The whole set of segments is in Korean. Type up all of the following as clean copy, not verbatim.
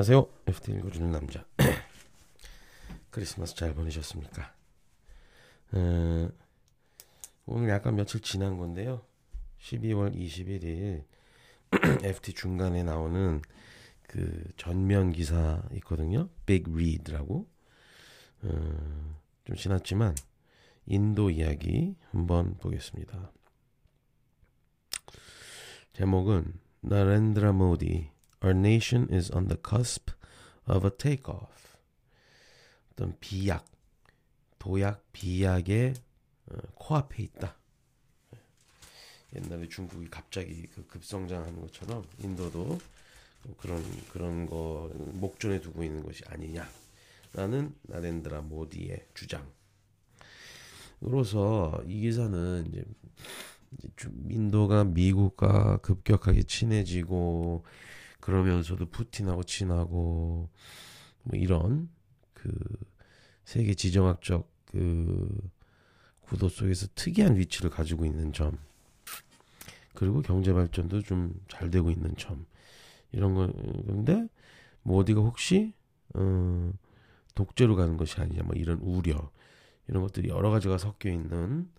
안녕하세요. FT 읽어주는 남자. 크리스마스 잘 보내셨습니까? 오늘 약간 며칠 지난 건데요. 12월 21일 FT 중간에 나오는 그 전면 기사 있거든요. 빅 리드라고. 좀 지났지만 인도 이야기 한번 보겠습니다. 제목은 나렌드라 모디 Our nation is on the cusp of a takeoff. 어떤 비약, 도약, 비약의 코앞에 있다. 옛날에 중국이 갑자기 그 급성장하는 것처럼 인도도 그런 거 목전에 두고 있는 것이 아니냐라는 나렌드라 모디의 주장으로서 이 기사는 이제 인도가 미국과 급격하게 친해지고 그러면서도 푸틴하고 친하고 뭐 이런 그 세계 지정학적 그 구도 속에서 특이한 위치를 가지고 있는 점, 그리고 경제 발전도 좀 잘 되고 있는 점, 이런 건데 모디가 혹시 독재로 가는 것이 아니냐, 뭐 이런 우려, 이런 것들이 여러 가지가 섞여 있는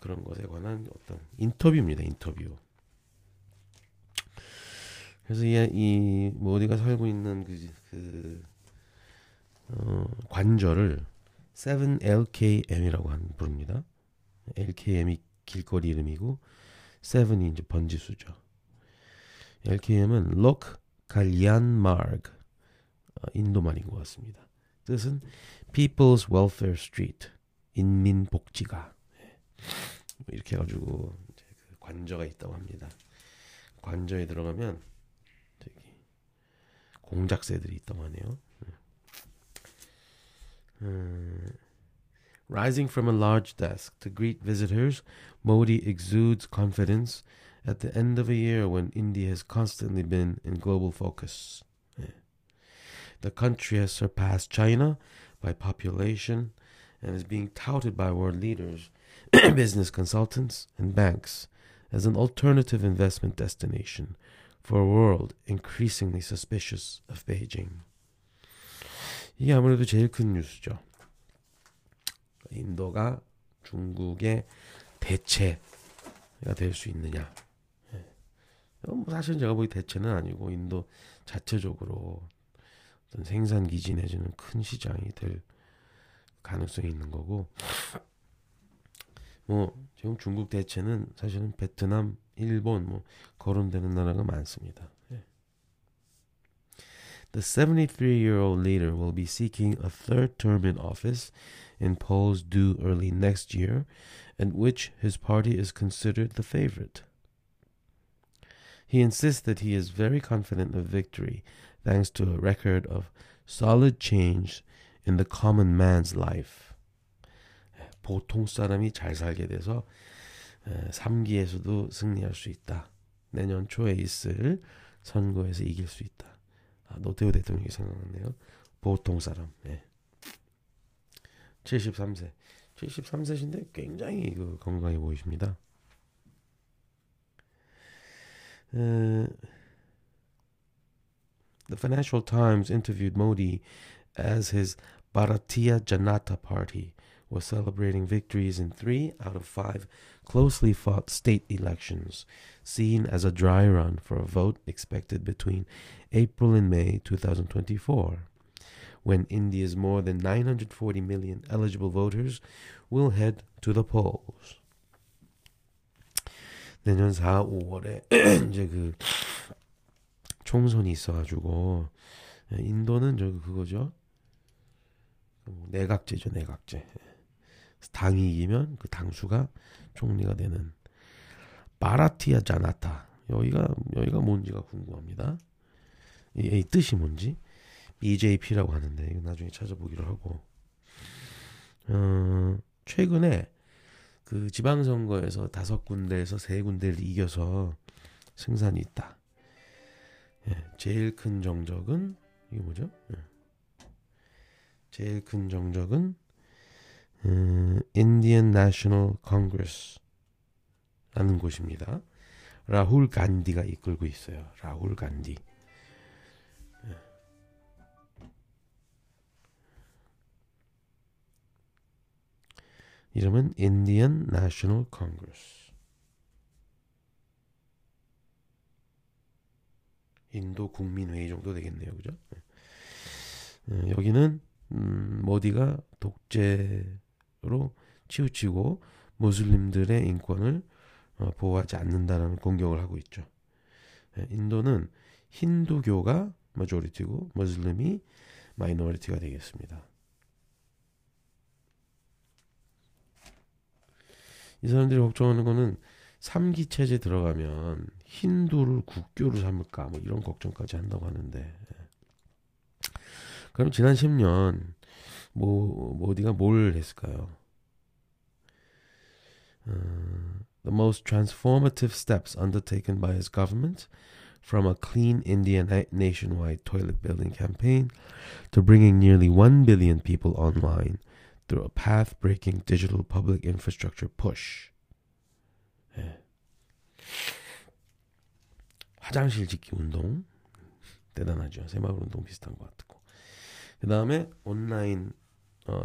그런 것에 관한 어떤 인터뷰입니다. 그래서 이 모디가 살고 있는 관절을 7LKM이라고 부릅니다. LKM이 길거리 이름이고 7이 이제 번지수죠. LKM은 Lok Galian Marg, 인도말인 것 같습니다. 뜻은 People's Welfare Street, 인민복지가, 이렇게 해가지고 이제 그 관저가 있다고 합니다. 관저에 들어가면 공작새들이 있다고 하네요. Rising from a large desk to greet visitors, Modi exudes confidence at the end of a year when India has constantly been in global focus. The country has surpassed China by population and is being touted by world leaders, business consultants, and banks as an alternative investment destination for a world increasingly suspicious of Beijing. 이게 아무래도 제일 큰 뉴스죠. 인도가 중국의 대체가 될 수 있느냐. 사실 제가 보기 대체는 아니고 인도 자체적으로 어떤 생산기지 내지는 큰 시장이 될 가능성이 있는 거고, 지금 중국 대체는 사실은 베트남, 일본, 거론되는 나라가 많습니다. The 73-year-old leader will be seeking a third term in office in polls due early next year, in which his party is considered the favorite. He insists that he is very confident of victory thanks to a record of solid change in the common man's life. 보통 사람이 잘 살게 돼서 3기에서도 승리할 수 있다. 내년 초에 있을 선거에서 이길 수 있다. 노태우 대통령이 생각났네요. 보통 사람. 73세. 73세신데 굉장히 건강해 보이십니다. The Financial Times interviewed Modi as his Bharatiya Janata party was celebrating victories in 3 out of 5 closely fought state elections, seen as a dry run for a vote expected between April and May 2024, when India's more than 940 million eligible voters will head to the polls. 내년 4, 5월에 이제 그 총선이 있어가지고 인도는 그거죠. 내각제죠, 내각제. 당이 이기면 그 당수가 총리가 되는 바라티아 자나타, 여기가 뭔지가 궁금합니다. 이 뜻이 뭔지 BJP라고 하는데 이거 나중에 찾아보기로 하고, 최근에 그 지방선거에서 5 군데에서 3 군데를 이겨서 승산이 있다. 제일 큰 정적은 이게 뭐죠? 제일 큰 정적은 Indian National Congress 라는 곳입니다. 라훌 간디가 이끌고 있어요. 라훌 간디. 이름은 Indian National Congress. 인도 국민회의 정도 되겠네요, 그죠? 여기는 모디가 독재로 치우치고 무슬림들의 인권을 보호하지 않는다라는 공격을 하고 있죠. 인도는 힌두교가 마조리티고 무슬림이 마이너리티가 되겠습니다. 이 사람들이 걱정하는 거는 3기 체제 들어가면 힌두를 국교로 삼을까 뭐 이런 걱정까지 한다고 하는데, 그럼 지난 10년 모디가 뭘 했을까요? The most transformative steps undertaken by his government, from a clean India nationwide toilet building campaign to bringing nearly 1 billion people online through a path-breaking digital public infrastructure push. 예. 화장실 짓기 운동 대단하죠. 새마을 운동 비슷한 것 같고, 그 다음에 온라인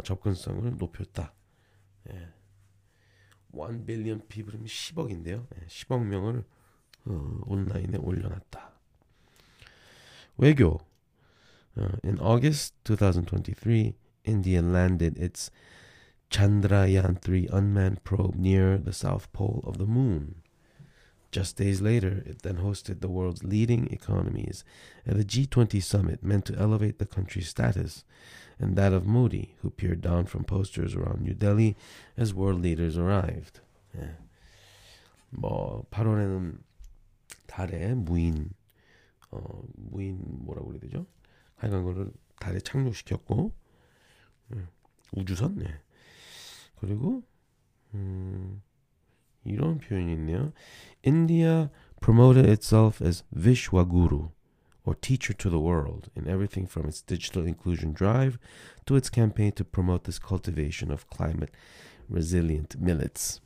접근성을 높였다. 예. 1 billion people이면 10억인데요. 예. 10억 명을 온라인에 올려놨다. 외교. In August 2023, India landed its Chandrayaan-3 unmanned probe near the south pole of the moon. Just days later, it then hosted the world's leading economies at a G20 summit meant to elevate the country's status and that of Modi, who peered down from posters around New Delhi as world leaders arrived. Yeah. 뭐 8월에는 달에 무인 뭐라고 그래야 되죠? 하여간 그걸 달에 착륙시켰고, 우주선. 네. 그리고 이런 표현이 있네요. India promoted itself as Vishwaguru, or teacher to the world, in everything from its digital inclusion drive to its campaign to promote this cultivation of climate resilient millets.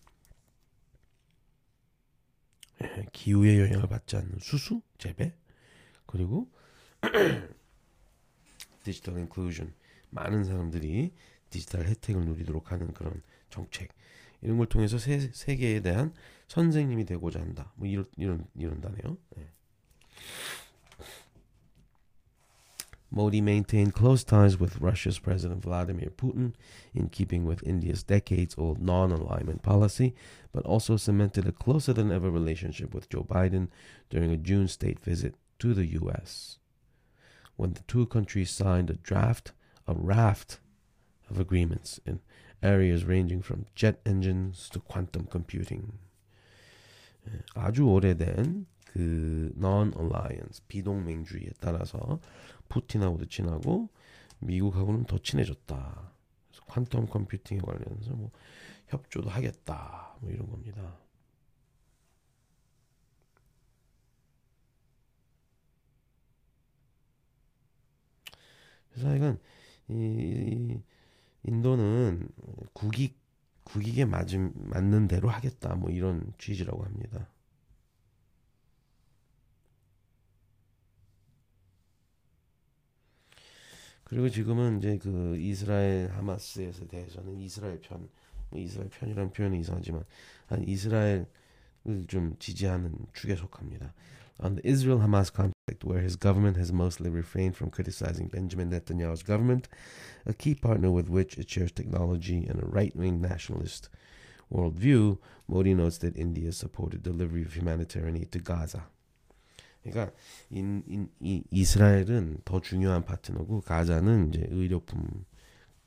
기후의 영향을 받지 않는 수수, 재배, 그리고 디지털 인클루전, 많은 사람들이 디지털 혜택을 누리도록 하는 그런 정책, 이런 걸 통해서 세계에 대한 선생님이 되고자 한다, 뭐 이런다네요. 네. Modi maintained close ties with Russia's President Vladimir Putin in keeping with India's decades-old non-alignment policy, but also cemented a closer-than-ever relationship with Joe Biden during a June state visit to the U.S. When the two countries signed a raft of agreements in areas ranging from jet engines to quantum computing. 아주 오래된 그 non-alliance, 비동맹주의에 따라서 푸틴하고도 친하고 미국하고는 더 친해졌다. 그래서 퀀텀 컴퓨팅에 관련해서 뭐 협조도 하겠다, 뭐 이런 겁니다. 그래서 하여간 이 인도는 국익에 맞는 대로 하겠다, 뭐 이런 취지라고 합니다. 그리고 지금은 이제 그 이스라엘 하마스에 대해서는 이스라엘 편이라는 표현은 이상하지만 한 이스라엘을 좀 지지하는 축에 속합니다. On the Israel-Hamas conflict, where his government has mostly refrained from criticizing Benjamin Netanyahu's government, a key partner with which it shares technology and a right-wing nationalist worldview, Modi notes that India supported delivery of humanitarian aid to Gaza. 그러니까 이스라엘은 더 중요한 파트너고 가자는 이제 의료품,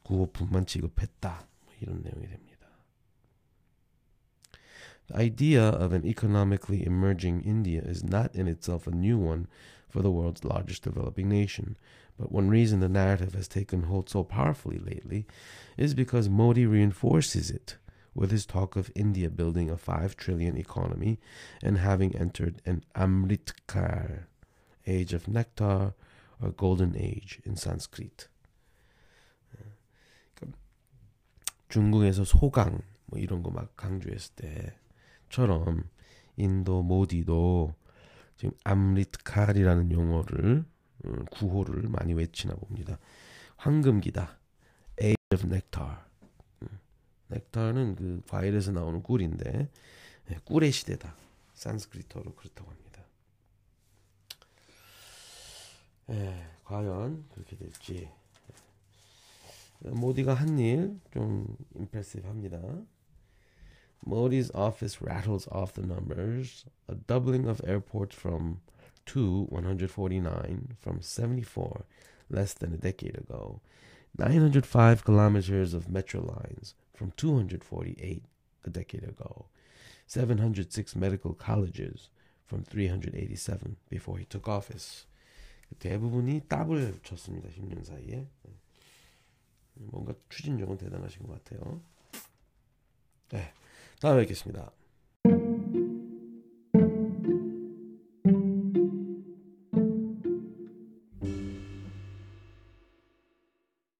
구호품만 지급했다, 뭐 이런 내용이 됩니다. The idea of an economically emerging India is not in itself a new one for the world's largest developing nation. But one reason the narrative has taken hold so powerfully lately is because Modi reinforces it with his talk of India building a 5 trillion economy and having entered an Amritkar, age of nectar or golden age in Sanskrit. 중국에서 소강 뭐 이런 거 막 강조했을 때처럼 인도 모디도 지금 암리트칼이라는 용어를 구호를 많이 외치나 봅니다. 황금기다. Age of nectar. 넥타르는 그 과일에서 나오는 꿀인데, 꿀의 시대다. 산스크리트어로 그렇다고 합니다. 과연 그렇게 될지. 모디가 한 일 좀 임프레시브합니다. Modi's office rattles off the numbers. A doubling of airports from 149 from 74 less than a decade ago. 905 kilometers of metro lines from 248 a decade ago. 706 medical colleges from 387 before he took office. 대부분이 답을 쳤습니다. 10년 사이에. 뭔가 추진력은 대단하신 것 같아요. 네, 다음에 뵙겠습니다.